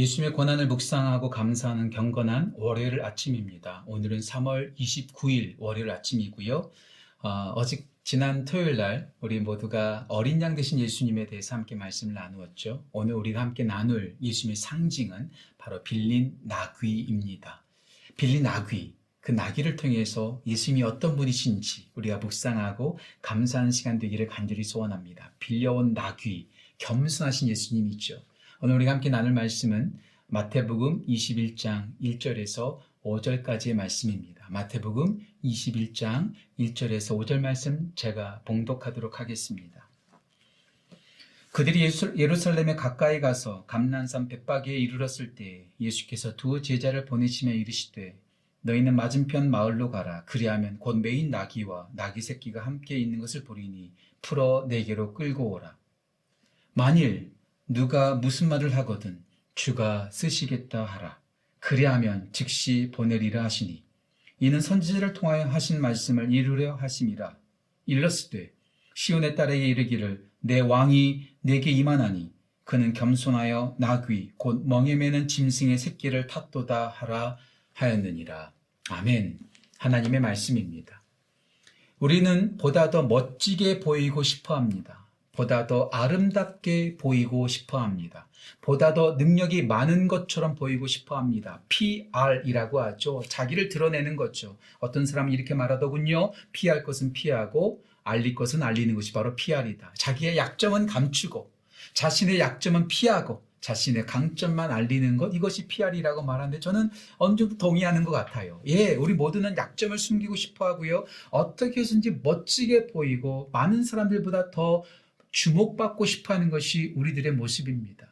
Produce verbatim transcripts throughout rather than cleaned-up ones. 예수님의 고난을 묵상하고 감사하는 경건한 월요일 아침입니다. 오늘은 삼월 이십구일 월요일 아침이고요. 어, 어제 지난 토요일 날 우리 모두가 어린 양 되신 예수님에 대해서 함께 말씀을 나누었죠. 오늘 우리가 함께 나눌 예수님의 상징은 바로 빌린 나귀입니다. 빌린 나귀, 그 나귀를 통해서 예수님이 어떤 분이신지 우리가 묵상하고 감사하는 시간 되기를 간절히 소원합니다. 빌려온 나귀, 겸손하신 예수님이죠. 오늘 우리가 함께 나눌 말씀은 마태복음 이십일장 일절에서 오절까지의 말씀입니다. 마태복음 이십일장 일절에서 오절 말씀 제가 봉독하도록 하겠습니다. 그들이 예수, 예루살렘에 가까이 가서 감난산 벳바기에 이르렀을 때 예수께서 두 제자를 보내시며 이르시되 너희는 맞은편 마을로 가라. 그리하면 곧 매인 나귀와 나귀 새끼가 함께 있는 것을 보리니 풀어 내게로 끌고 오라. 만일 누가 무슨 말을 하거든 주가 쓰시겠다 하라. 그리하면 즉시 보내리라 하시니 이는 선지자를 통하여 하신 말씀을 이루려 하심이라. 일렀으되 시온의 딸에게 이르기를 내 왕이 내게 임하나니 그는 겸손하여 나귀 곧 멍에 매는 짐승의 새끼를 탓도다 하라 하였느니라. 아멘. 하나님의 말씀입니다. 우리는 보다 더 멋지게 보이고 싶어 합니다. 보다 더 아름답게 보이고 싶어 합니다. 보다 더 능력이 많은 것처럼 보이고 싶어 합니다. 피알이라고 하죠. 자기를 드러내는 거죠. 어떤 사람이 이렇게 말하더군요. 피할 것은 피하고 알릴 것은 알리는 것이 바로 피알이다. 자기의 약점은 감추고 자신의 약점은 피하고 자신의 강점만 알리는 것, 이것이 피알이라고 말하는데 저는 어느 정도 동의하는 것 같아요. 예, 우리 모두는 약점을 숨기고 싶어 하고요. 어떻게 해서든지 멋지게 보이고 많은 사람들보다 더 주목받고 싶어하는 것이 우리들의 모습입니다.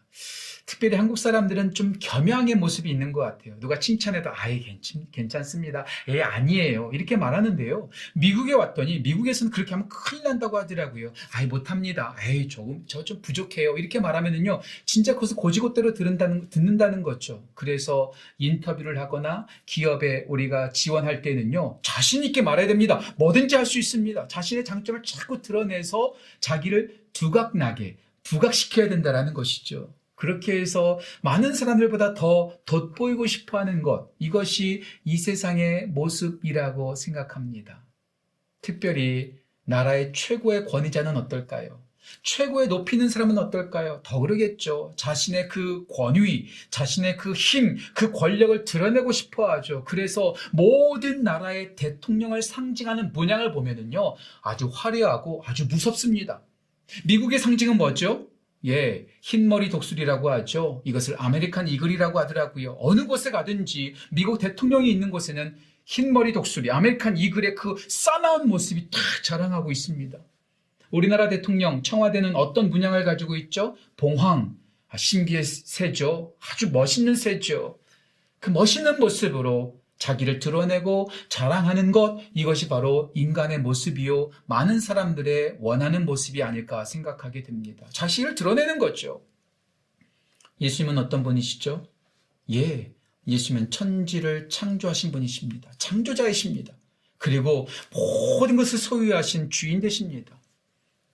특별히 한국 사람들은 좀 겸양의 모습이 있는 것 같아요. 누가 칭찬해도 아예 괜찮, 괜찮습니다. 예, 아니에요. 이렇게 말하는데요. 미국에 왔더니 미국에서는 그렇게 하면 큰일 난다고 하더라고요. 아예 못합니다. 에이, 조금, 저 좀 부족해요. 이렇게 말하면은요. 진짜 그것을 고지고대로 듣는다는, 듣는다는 거죠. 그래서 인터뷰를 하거나 기업에 우리가 지원할 때는요. 자신있게 말해야 됩니다. 뭐든지 할 수 있습니다. 자신의 장점을 자꾸 드러내서 자기를 두각나게, 부각시켜야 된다는 것이죠. 그렇게 해서 많은 사람들보다 더 돋보이고 싶어하는 것, 이것이 이 세상의 모습이라고 생각합니다. 특별히 나라의 최고의 권위자는 어떨까요? 최고의 높이는 사람은 어떨까요? 더 그러겠죠. 자신의 그 권위, 자신의 그 힘, 그 권력을 드러내고 싶어 하죠. 그래서 모든 나라의 대통령을 상징하는 문양을 보면은요, 아주 화려하고 아주 무섭습니다. 미국의 상징은 뭐죠? 예, 흰머리 독수리라고 하죠. 이것을 아메리칸 이글이라고 하더라고요. 어느 곳에 가든지 미국 대통령이 있는 곳에는 흰머리 독수리, 아메리칸 이글의 그 싸나운 모습이 딱 자랑하고 있습니다. 우리나라 대통령, 청와대는 어떤 문양을 가지고 있죠? 봉황, 아, 신비의 새죠. 아주 멋있는 새죠. 그 멋있는 모습으로 자기를 드러내고 자랑하는 것, 이것이 바로 인간의 모습이요 많은 사람들의 원하는 모습이 아닐까 생각하게 됩니다. 자신을 드러내는 거죠. 예수님은 어떤 분이시죠? 예, 예수님은 천지를 창조하신 분이십니다. 창조자이십니다. 그리고 모든 것을 소유하신 주인 되십니다.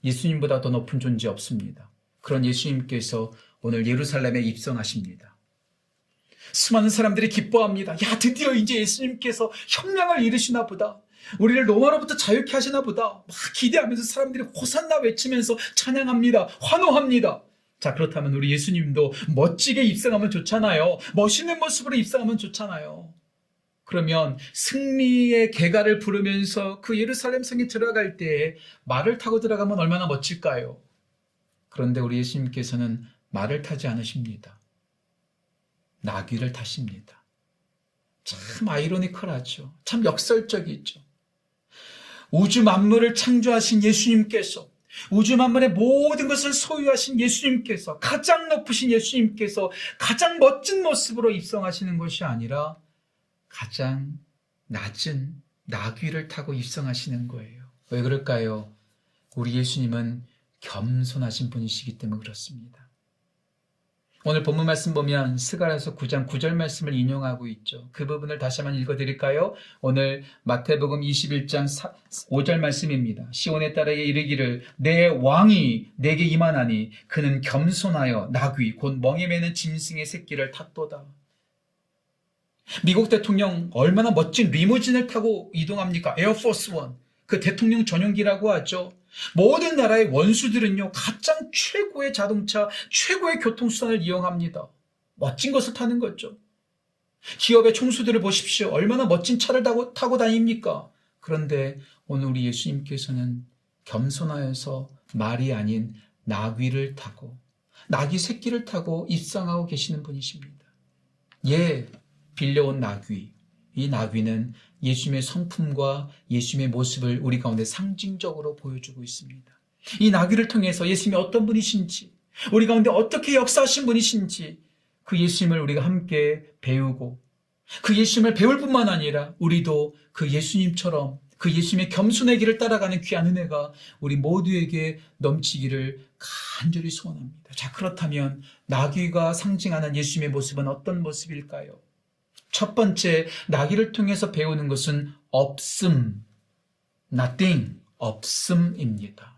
예수님보다 더 높은 존재 없습니다. 그런 예수님께서 오늘 예루살렘에 입성하십니다. 수많은 사람들이 기뻐합니다. 야, 드디어 이제 예수님께서 형량을 이루시나 보다. 우리를 로마로부터 자유케 하시나 보다. 막 기대하면서 사람들이 호산나 외치면서 찬양합니다. 환호합니다. 자, 그렇다면 우리 예수님도 멋지게 입성하면 좋잖아요. 멋있는 모습으로 입성하면 좋잖아요. 그러면 승리의 개가를 부르면서 그 예루살렘 성에 들어갈 때 말을 타고 들어가면 얼마나 멋질까요? 그런데 우리 예수님께서는 말을 타지 않으십니다. 나귀를 타십니다. 참 아이러니컬하죠. 참 역설적이죠. 우주 만물을 창조하신 예수님께서, 우주 만물의 모든 것을 소유하신 예수님께서, 가장 높으신 예수님께서 가장 멋진 모습으로 입성하시는 것이 아니라 가장 낮은 나귀를 타고 입성하시는 거예요. 왜 그럴까요? 우리 예수님은 겸손하신 분이시기 때문에 그렇습니다. 오늘 본문 말씀 보면 스가랴서 구 장 구 절 말씀을 인용하고 있죠. 그 부분을 다시 한번 읽어드릴까요? 오늘 마태복음 이십일 장 오 절 말씀입니다. 시온의 딸에게 이르기를 내 왕이 내게 임하나니 그는 겸손하여 나귀 곧 멍에 매는 짐승의 새끼를 탔도다. 미국 대통령 얼마나 멋진 리무진을 타고 이동합니까? 에어포스 원, 그 대통령 전용기라고 하죠. 모든 나라의 원수들은요, 가장 최고의 자동차, 최고의 교통수단을 이용합니다. 멋진 것을 타는 거죠. 기업의 총수들을 보십시오. 얼마나 멋진 차를 타고, 타고 다닙니까? 그런데 오늘 우리 예수님께서는 겸손하여서 말이 아닌 나귀를 타고, 나귀 새끼를 타고 입상하고 계시는 분이십니다. 예, 빌려온 나귀. 이 나귀는 예수님의 성품과 예수님의 모습을 우리 가운데 상징적으로 보여주고 있습니다. 이 나귀를 통해서 예수님이 어떤 분이신지, 우리 가운데 어떻게 역사하신 분이신지, 그 예수님을 우리가 함께 배우고, 그 예수님을 배울 뿐만 아니라 우리도 그 예수님처럼 그 예수님의 겸손의 길을 따라가는 귀한 은혜가 우리 모두에게 넘치기를 간절히 소원합니다. 자, 그렇다면 나귀가 상징하는 예수님의 모습은 어떤 모습일까요? 첫 번째, 나귀를 통해서 배우는 것은 없음, nothing, 없음입니다.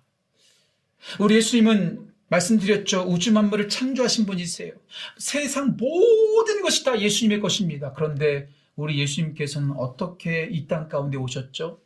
우리 예수님은 말씀드렸죠. 우주 만물을 창조하신 분이세요. 세상 모든 것이 다 예수님의 것입니다. 그런데 우리 예수님께서는 어떻게 이 땅 가운데 오셨죠?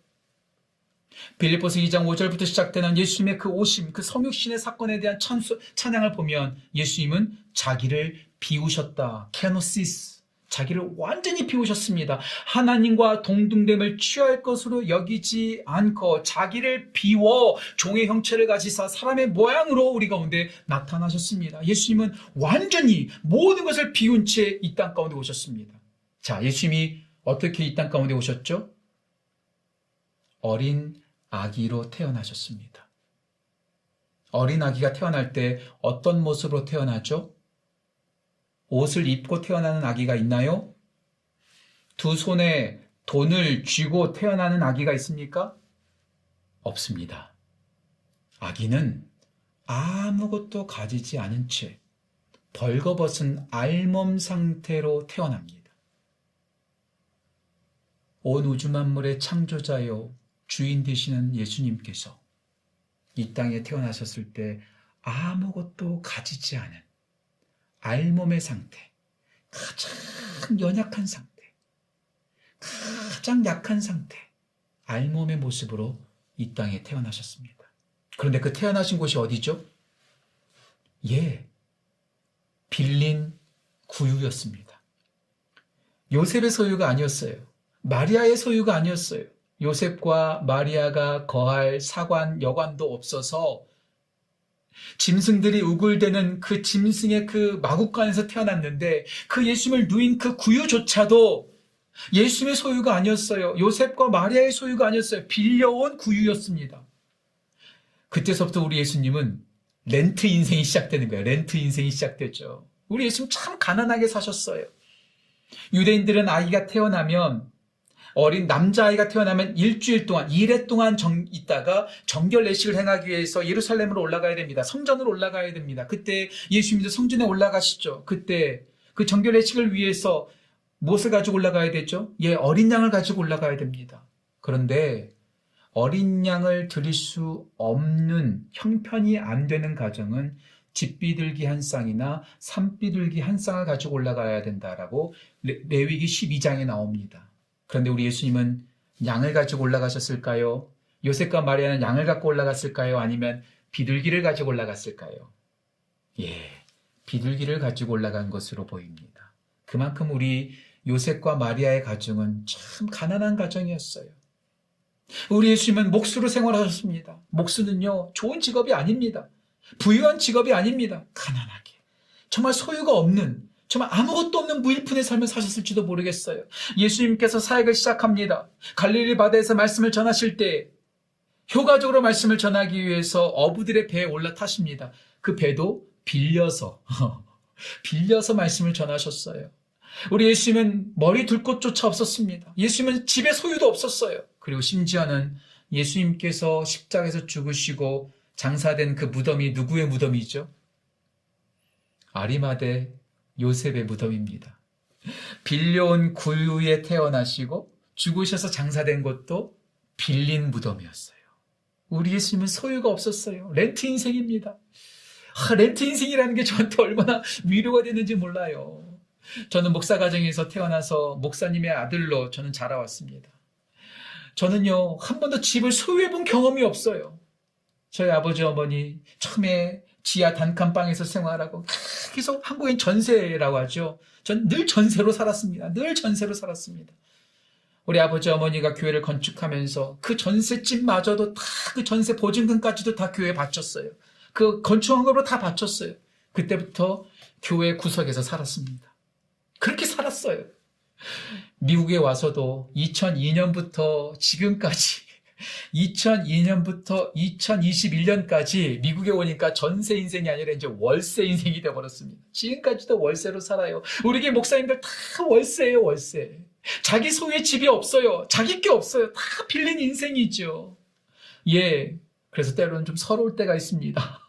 빌립보서 이 장 오 절부터 시작되는 예수님의 그 오심, 그 성육신의 사건에 대한 찬수, 찬양을 보면 예수님은 자기를 비우셨다, 케노시스. 자기를 완전히 비우셨습니다. 하나님과 동등됨을 취할 것으로 여기지 않고 자기를 비워 종의 형체를 가지사 사람의 모양으로 우리 가운데 나타나셨습니다. 예수님은 완전히 모든 것을 비운 채 이 땅 가운데 오셨습니다. 자, 예수님이 어떻게 이 땅 가운데 오셨죠? 어린 아기로 태어나셨습니다. 어린 아기가 태어날 때 어떤 모습으로 태어나죠? 옷을 입고 태어나는 아기가 있나요? 두 손에 돈을 쥐고 태어나는 아기가 있습니까? 없습니다. 아기는 아무것도 가지지 않은 채 벌거벗은 알몸 상태로 태어납니다. 온 우주 만물의 창조자요 주인 되시는 예수님께서 이 땅에 태어나셨을 때 아무것도 가지지 않은 알몸의 상태, 가장 연약한 상태, 가장 약한 상태, 알몸의 모습으로 이 땅에 태어나셨습니다. 그런데 그 태어나신 곳이 어디죠? 예, 빌린 구유였습니다. 요셉의 소유가 아니었어요. 마리아의 소유가 아니었어요. 요셉과 마리아가 거할 사관, 여관도 없어서 짐승들이 우글대는 그 짐승의 그 마구간에서 태어났는데 그 예수님을 누인 그 구유조차도 예수님의 소유가 아니었어요. 요셉과 마리아의 소유가 아니었어요. 빌려온 구유였습니다. 그때서부터 우리 예수님은 렌트 인생이 시작되는 거예요. 렌트 인생이 시작되죠. 우리 예수님 참 가난하게 사셨어요. 유대인들은 아이가 태어나면, 어린 남자아이가 태어나면 일주일 동안, 일해 동안 정, 있다가 정결례식을 행하기 위해서 예루살렘으로 올라가야 됩니다. 성전으로 올라가야 됩니다. 그때 예수님도 성전에 올라가시죠. 그때 그 정결례식을 위해서 무엇을 가지고 올라가야 되죠? 예, 어린 양을 가지고 올라가야 됩니다. 그런데 어린 양을 드릴 수 없는, 형편이 안 되는 가정은 집비둘기 한 쌍이나 산비둘기 한 쌍을 가지고 올라가야 된다라고 레위기 십이 장에 나옵니다. 그런데 우리 예수님은 양을 가지고 올라가셨을까요? 요셉과 마리아는 양을 갖고 올라갔을까요? 아니면 비둘기를 가지고 올라갔을까요? 예, 비둘기를 가지고 올라간 것으로 보입니다. 그만큼 우리 요셉과 마리아의 가정은 참 가난한 가정이었어요. 우리 예수님은 목수로 생활하셨습니다. 목수는요, 좋은 직업이 아닙니다. 부유한 직업이 아닙니다. 가난하게, 정말 소유가 없는, 정말 아무것도 없는 무일푼의 삶을 사셨을지도 모르겠어요. 예수님께서 사역을 시작합니다. 갈릴리 바다에서 말씀을 전하실 때 효과적으로 말씀을 전하기 위해서 어부들의 배에 올라타십니다. 그 배도 빌려서 빌려서 말씀을 전하셨어요. 우리 예수님은 머리 둘 곳조차 없었습니다. 예수님은 집에 소유도 없었어요. 그리고 심지어는 예수님께서 십자가에서 죽으시고 장사된 그 무덤이 누구의 무덤이죠? 아리마대 요셉의 무덤입니다. 빌려온 구유에 태어나시고 죽으셔서 장사된 것도 빌린 무덤이었어요. 우리 예수님은 소유가 없었어요. 렌트 인생입니다. 아, 렌트 인생이라는 게 저한테 얼마나 위로가 됐는지 몰라요. 저는 목사 가정에서 태어나서 목사님의 아들로 저는 자라왔습니다. 저는요, 한 번도 집을 소유해본 경험이 없어요. 저희 아버지 어머니 처음에 지하 단칸방에서 생활하고 계속 한국엔 전세라고 하죠. 전 늘 전세로 살았습니다. 늘 전세로 살았습니다. 우리 아버지 어머니가 교회를 건축하면서 그 전세집마저도 다, 그 전세 보증금까지도 다 교회에 바쳤어요. 그 건축한 걸로 다 바쳤어요. 그때부터 교회 구석에서 살았습니다. 그렇게 살았어요. 미국에 와서도 이천이 년부터 지금까지 이천이 년부터 이천이십일 년까지 미국에 오니까 전세 인생이 아니라 이제 월세 인생이 되어버렸습니다. 지금까지도 월세로 살아요. 우리 교회 목사님들 다 월세예요, 월세. 자기 소유의 집이 없어요. 자기 게 없어요. 다 빌린 인생이죠. 예, 그래서 때로는 좀 서러울 때가 있습니다.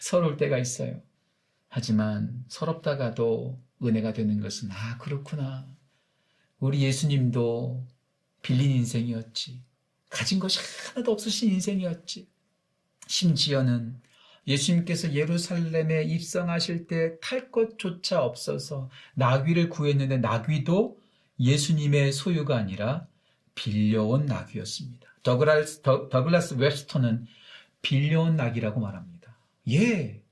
서러울 때가 있어요. 하지만 서럽다가도 은혜가 되는 것은, 아, 그렇구나, 우리 예수님도 빌린 인생이었지, 가진 것이 하나도 없으신 인생이었지. 심지어는 예수님께서 예루살렘에 입성하실 때 탈 것조차 없어서 나귀를 구했는데 나귀도 예수님의 소유가 아니라 빌려온 나귀였습니다. 더글라스, 더, 더글라스 웹스터는 빌려온 나귀라고 말합니다. 예,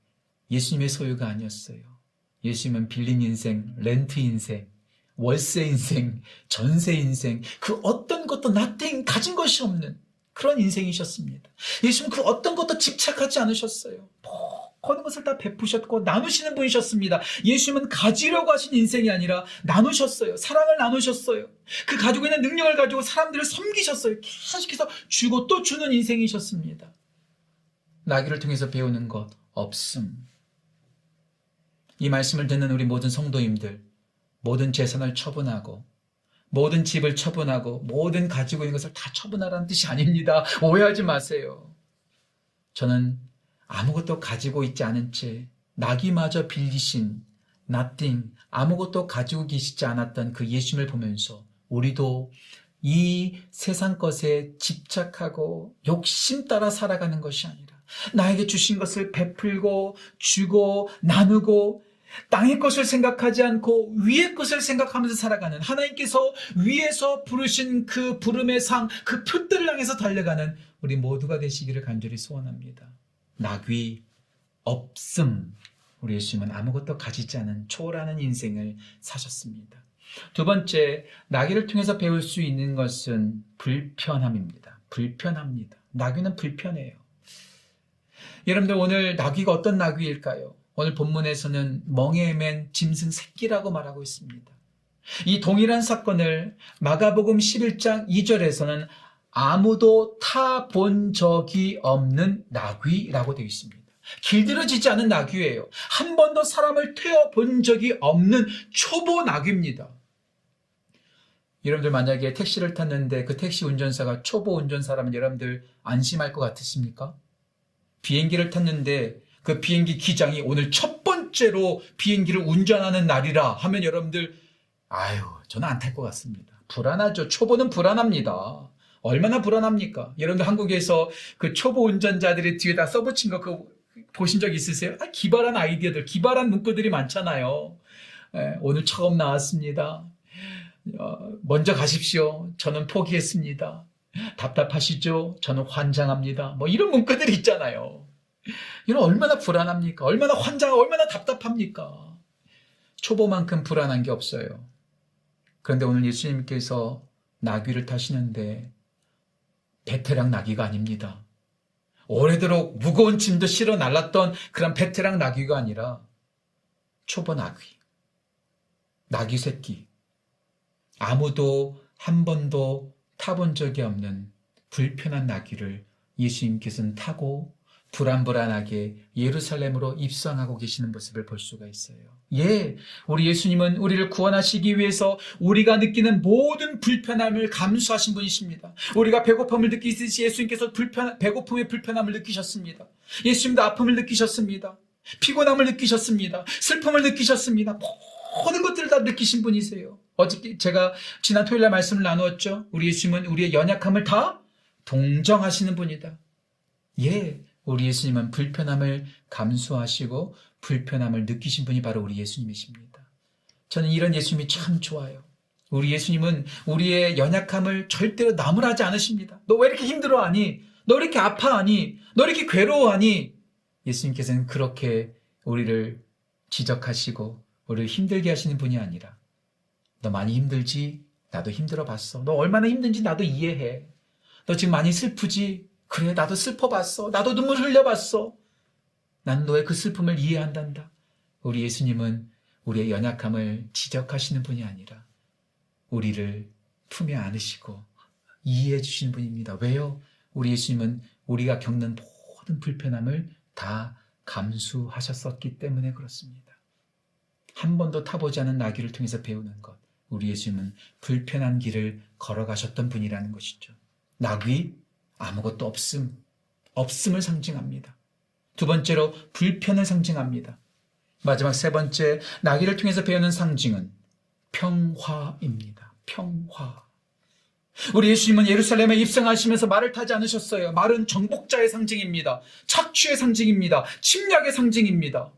예수님의 소유가 아니었어요. 예수님은 빌린 인생, 렌트 인생, 월세 인생, 전세 인생, 그 어떤 것도 nothing, 가진 것이 없는 그런 인생이셨습니다. 예수님은 그 어떤 것도 집착하지 않으셨어요. 모든 것을 다 베푸셨고 나누시는 분이셨습니다. 예수님은 가지려고 하신 인생이 아니라 나누셨어요. 사랑을 나누셨어요. 그 가지고 있는 능력을 가지고 사람들을 섬기셨어요. 계속해서 주고 또 주는 인생이셨습니다. 나귀를 통해서 배우는 것 없음. 이 말씀을 듣는 우리 모든 성도님들, 모든 재산을 처분하고 모든 집을 처분하고 모든 가지고 있는 것을 다 처분하라는 뜻이 아닙니다. 오해하지 마세요. 저는 아무것도 가지고 있지 않은 채 나귀마저 빌리신 nothing, 아무것도 가지고 계시지 않았던 그 예수님을 보면서 우리도 이 세상 것에 집착하고 욕심 따라 살아가는 것이 아니라 나에게 주신 것을 베풀고 주고 나누고 땅의 것을 생각하지 않고 위의 것을 생각하면서 살아가는, 하나님께서 위에서 부르신 그 부름의 상, 그 표대를 향해서 달려가는 우리 모두가 되시기를 간절히 소원합니다. 낙위 없음. 우리 예수님은 아무것도 가지지 않은 초라한 인생을 사셨습니다. 두 번째, 낙위를 통해서 배울 수 있는 것은 불편함입니다. 불편합니다. 낙위는 불편해요. 여러분들, 오늘 낙위가 어떤 낙위일까요? 오늘 본문에서는 멍에 맨 짐승 새끼라고 말하고 있습니다. 이 동일한 사건을 마가복음 십일 장 이 절에서는 아무도 타본 적이 없는 나귀라고 되어 있습니다. 길들여지지 않은 나귀예요. 한 번도 사람을 태워본 적이 없는 초보 나귀입니다. 여러분들, 만약에 택시를 탔는데 그 택시 운전사가 초보 운전사라면 여러분들 안심할 것 같으십니까? 비행기를 탔는데 그 비행기 기장이 오늘 첫 번째로 비행기를 운전하는 날이라 하면 여러분들, 아유, 저는 안 탈 것 같습니다. 불안하죠. 초보는 불안합니다. 얼마나 불안합니까? 여러분들, 한국에서 그 초보 운전자들이 뒤에다 써붙인 거 그거 보신 적 있으세요? 아, 기발한 아이디어들, 기발한 문구들이 많잖아요. 예, 오늘 처음 나왔습니다. 어, 먼저 가십시오. 저는 포기했습니다. 답답하시죠? 저는 환장합니다. 뭐 이런 문구들이 있잖아요. 이런, 얼마나 불안합니까? 얼마나 환장, 얼마나 답답합니까? 초보만큼 불안한 게 없어요. 그런데 오늘 예수님께서 나귀를 타시는데 베테랑 나귀가 아닙니다. 오래도록 무거운 짐도 실어 날랐던 그런 베테랑 나귀가 아니라 초보 나귀, 나귀 새끼, 아무도 한 번도 타본 적이 없는 불편한 나귀를 예수님께서는 타고 불안불안하게 예루살렘으로 입성하고 계시는 모습을 볼 수가 있어요. 예, 우리 예수님은 우리를 구원하시기 위해서 우리가 느끼는 모든 불편함을 감수하신 분이십니다. 우리가 배고픔을 느끼듯이 예수님께서 불편, 배고픔의 불편함을 느끼셨습니다. 예수님도 아픔을 느끼셨습니다. 피곤함을 느끼셨습니다. 슬픔을 느끼셨습니다. 모든 것들을 다 느끼신 분이세요. 어저께 제가 지난 토요일날 말씀을 나누었죠. 우리 예수님은 우리의 연약함을 다 동정하시는 분이다. 예, 우리 예수님은 불편함을 감수하시고 불편함을 느끼신 분이 바로 우리 예수님이십니다. 저는 이런 예수님이 참 좋아요. 우리 예수님은 우리의 연약함을 절대로 나무라지 않으십니다. 너 왜 이렇게 힘들어하니? 너 왜 이렇게 아파하니? 너 왜 이렇게 괴로워하니? 예수님께서는 그렇게 우리를 지적하시고 우리를 힘들게 하시는 분이 아니라, 너 많이 힘들지? 나도 힘들어 봤어. 너 얼마나 힘든지 나도 이해해. 너 지금 많이 슬프지? 그래, 나도 슬퍼봤어. 나도 눈물 흘려봤어. 난 너의 그 슬픔을 이해한단다. 우리 예수님은 우리의 연약함을 지적하시는 분이 아니라 우리를 품에 안으시고 이해해 주신 분입니다. 왜요? 우리 예수님은 우리가 겪는 모든 불편함을 다 감수하셨었기 때문에 그렇습니다. 한 번도 타보지 않은 나귀를 통해서 배우는 것, 우리 예수님은 불편한 길을 걸어가셨던 분이라는 것이죠. 나귀, 아무것도 없음, 없음을 상징합니다. 두 번째로 불편을 상징합니다. 마지막 세 번째, 나귀를 통해서 배우는 상징은 평화입니다. 평화. 우리 예수님은 예루살렘에 입성하시면서 말을 타지 않으셨어요. 말은 정복자의 상징입니다. 착취의 상징입니다. 침략의 상징입니다.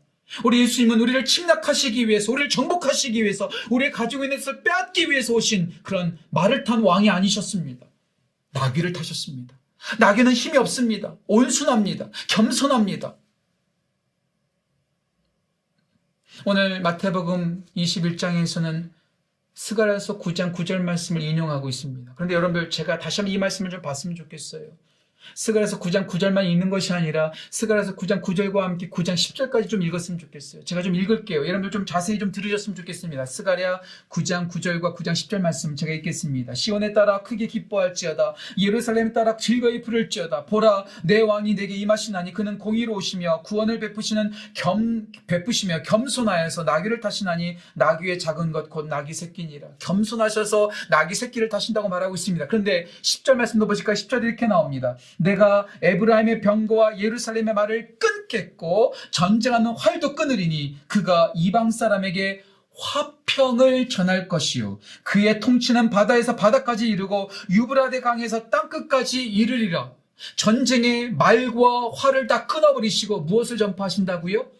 우리 예수님은 우리를 침략하시기 위해서, 우리를 정복하시기 위해서, 우리의 가지고 있는 것을 빼앗기 위해서 오신 그런 말을 탄 왕이 아니셨습니다. 나귀를 타셨습니다. 나귀는 힘이 없습니다. 온순합니다. 겸손합니다. 오늘 마태복음 이십일 장에서는 스가랴서 구 장 구 절 말씀을 인용하고 있습니다. 그런데 여러분들, 제가 다시 한번 이 말씀을 좀 봤으면 좋겠어요. 스가랴서 구 장 구 절만 읽는 것이 아니라 스가랴서 구 장 구 절과 함께 구 장 십 절까지 좀 읽었으면 좋겠어요. 제가 좀 읽을게요. 여러분들 좀 자세히 좀 들으셨으면 좋겠습니다. 스가랴 구 장 구 절과 구 장 십 절 말씀 제가 읽겠습니다. 시온에 따라 크게 기뻐할지어다. 예루살렘에 따라 즐거이 부를지어다. 보라, 내 왕이 내게 임하시나니 그는 공의로우시며 구원을 베푸시는 겸, 베푸시며 겸손하여서 나귀를 타시나니 나귀의 작은 것 곧 나귀 새끼니라. 겸손하셔서 나귀 새끼를 타신다고 말하고 있습니다. 그런데 십 절 말씀도 보실까? 십 절이 이렇게 나옵니다. 내가 에브라임의 병거와 예루살렘의 말을 끊겠고 전쟁하는 활도 끊으리니 그가 이방 사람에게 화평을 전할 것이요 그의 통치는 바다에서 바다까지 이르고 유브라데 강에서 땅끝까지 이르리라. 전쟁의 말과 활을 다 끊어버리시고 무엇을 전파하신다고요?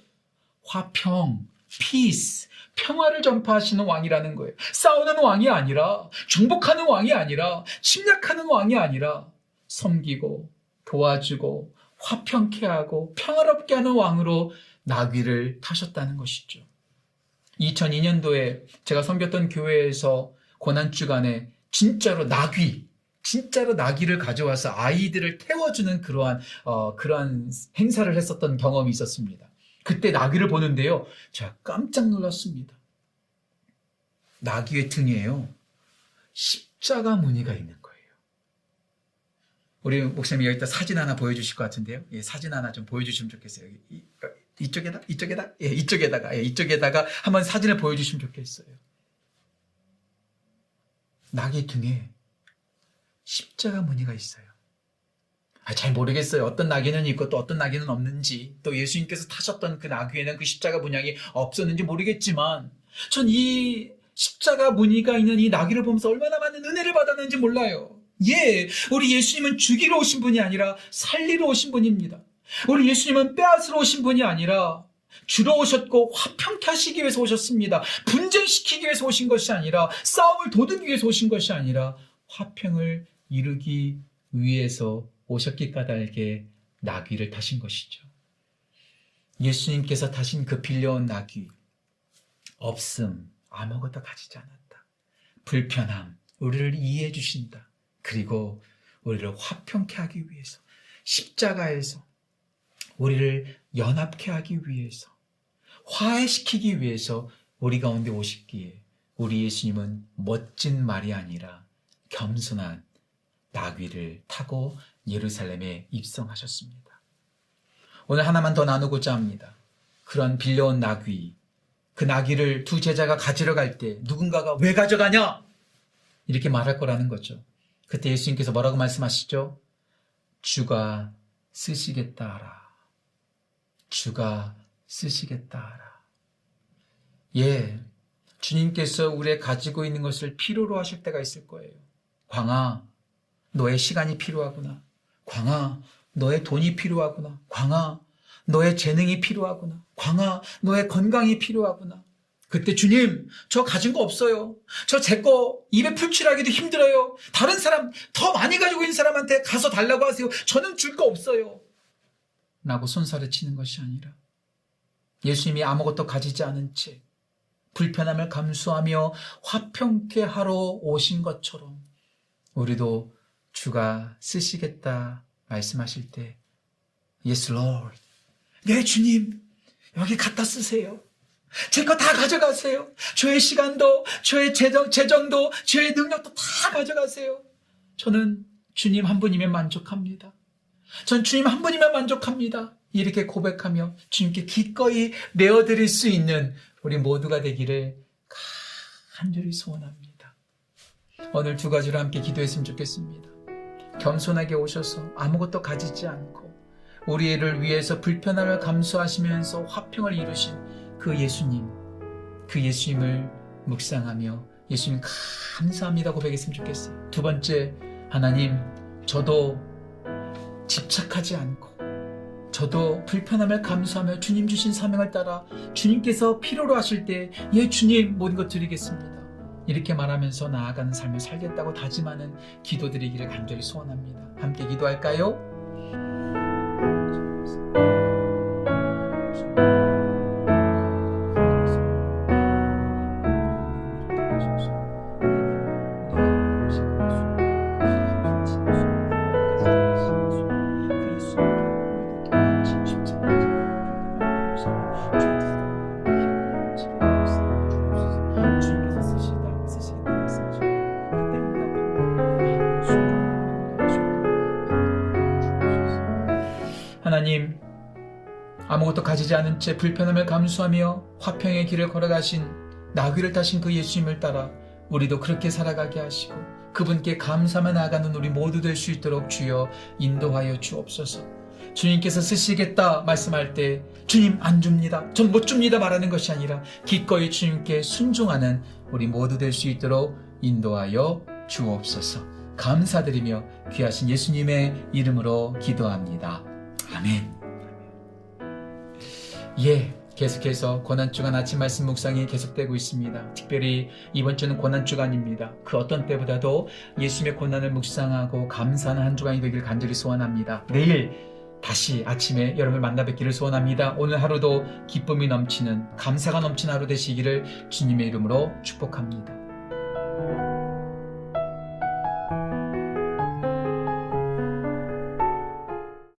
화평, peace, 평화를 전파하시는 왕이라는 거예요. 싸우는 왕이 아니라, 정복하는 왕이 아니라, 침략하는 왕이 아니라, 섬기고 도와주고 화평케 하고 평화롭게 하는 왕으로 나귀를 타셨다는 것이죠. 이천이 년도에 제가 섬겼던 교회에서 고난주간에 진짜로 나귀, 진짜로 나귀를 가져와서 아이들을 태워주는 그러한 어, 그러한 행사를 했었던 경험이 있었습니다. 그때 나귀를 보는데요, 제가 깜짝 놀랐습니다. 나귀의 등에요, 십자가 무늬가 있는 거예요. 우리 목사님이 여기다 사진 하나 보여주실 것 같은데요. 예, 사진 하나 좀 보여주시면 좋겠어요. 이, 이쪽에다, 이쪽에다, 예, 이쪽에다가, 예, 이쪽에다가 한번 사진을 보여주시면 좋겠어요. 나귀 등에 십자가 무늬가 있어요. 아, 잘 모르겠어요. 어떤 나귀는 있고 또 어떤 나귀는 없는지, 또 예수님께서 타셨던 그 나귀에는 그 십자가 문양이 없었는지 모르겠지만, 전 이 십자가 무늬가 있는 이 나귀를 보면서 얼마나 많은 은혜를 받았는지 몰라요. 예, 우리 예수님은 죽이러 오신 분이 아니라 살리러 오신 분입니다. 우리 예수님은 빼앗으러 오신 분이 아니라 주러 오셨고 화평케 하시기 위해서 오셨습니다. 분쟁시키기 위해서 오신 것이 아니라, 싸움을 도두기 위해서 오신 것이 아니라, 화평을 이루기 위해서 오셨기 까닭에 나귀를 타신 것이죠. 예수님께서 타신 그 빌려온 나귀, 없음, 아무것도 가지지 않았다. 불편함, 우리를 이해해 주신다. 그리고 우리를 화평케 하기 위해서, 십자가에서 우리를 연합케 하기 위해서, 화해시키기 위해서 우리 가운데 오셨기에 우리 예수님은 멋진 말이 아니라 겸손한 나귀를 타고 예루살렘에 입성하셨습니다. 오늘 하나만 더 나누고자 합니다. 그런 빌려온 나귀, 그 나귀를 두 제자가 가지러 갈 때 누군가가 왜 가져가냐? 이렇게 말할 거라는 거죠. 그때 예수님께서 뭐라고 말씀하시죠? 주가 쓰시겠다 하라. 주가 쓰시겠다. 예, 주님께서 우리의 가지고 있는 것을 필요로 하실 때가 있을 거예요. 광아, 너의 시간이 필요하구나. 광아, 너의 돈이 필요하구나. 광아, 너의 재능이 필요하구나. 광아, 너의 건강이 필요하구나. 그때 주님, 저 가진 거 없어요. 저 제 거 입에 풀칠하기도 힘들어요. 다른 사람, 더 많이 가지고 있는 사람한테 가서 달라고 하세요. 저는 줄 거 없어요. 라고 손살에 치는 것이 아니라 예수님이 아무것도 가지지 않은 채 불편함을 감수하며 화평케 하러 오신 것처럼 우리도 주가 쓰시겠다 말씀하실 때 Yes, Lord. 네, 주님. 여기 갖다 쓰세요. 제 거 다 가져가세요. 저의 시간도, 저의 재정, 재정도, 저의 능력도 다 가져가세요. 저는 주님 한 분이면 만족합니다. 전 주님 한 분이면 만족합니다. 이렇게 고백하며 주님께 기꺼이 내어드릴 수 있는 우리 모두가 되기를 간절히 소원합니다. 오늘 두 가지로 함께 기도했으면 좋겠습니다. 겸손하게 오셔서 아무것도 가지지 않고 우리를 위해서 불편함을 감수하시면서 화평을 이루신 그 예수님, 그 예수님을 묵상하며 예수님 감사합니다 고백했으면 좋겠어요. 두 번째, 하나님, 저도 집착하지 않고 저도 불편함을 감수하며 주님 주신 사명을 따라 주님께서 필요로 하실 때 예, 주님, 모든 것 드리겠습니다. 이렇게 말하면서 나아가는 삶을 살겠다고 다짐하는 기도 드리기를 간절히 소원합니다. 함께 기도할까요? 하나님, 아무것도 가지지 않은 채 불편함을 감수하며 화평의 길을 걸어가신 나귀를 타신 그 예수님을 따라 우리도 그렇게 살아가게 하시고 그분께 감사만 나아가는 우리 모두 될 수 있도록 주여 인도하여 주옵소서. 주님께서 쓰시겠다 말씀할 때 주님 안 줍니다, 전 못 줍니다 말하는 것이 아니라 기꺼이 주님께 순종하는 우리 모두 될 수 있도록 인도하여 주옵소서. 감사드리며 귀하신 예수님의 이름으로 기도합니다. 아멘. 예, 계속해서 고난주간 아침 말씀 묵상이 계속되고 있습니다. 특별히 이번 주는 고난주간입니다. 그 어떤 때보다도 예수님의 고난을 묵상하고 감사하는 한 주간이 되길 간절히 소원합니다. 내일 다시 아침에 여러분을 만나 뵙기를 소원합니다. 오늘 하루도 기쁨이 넘치는, 감사가 넘치는 하루 되시기를 주님의 이름으로 축복합니다.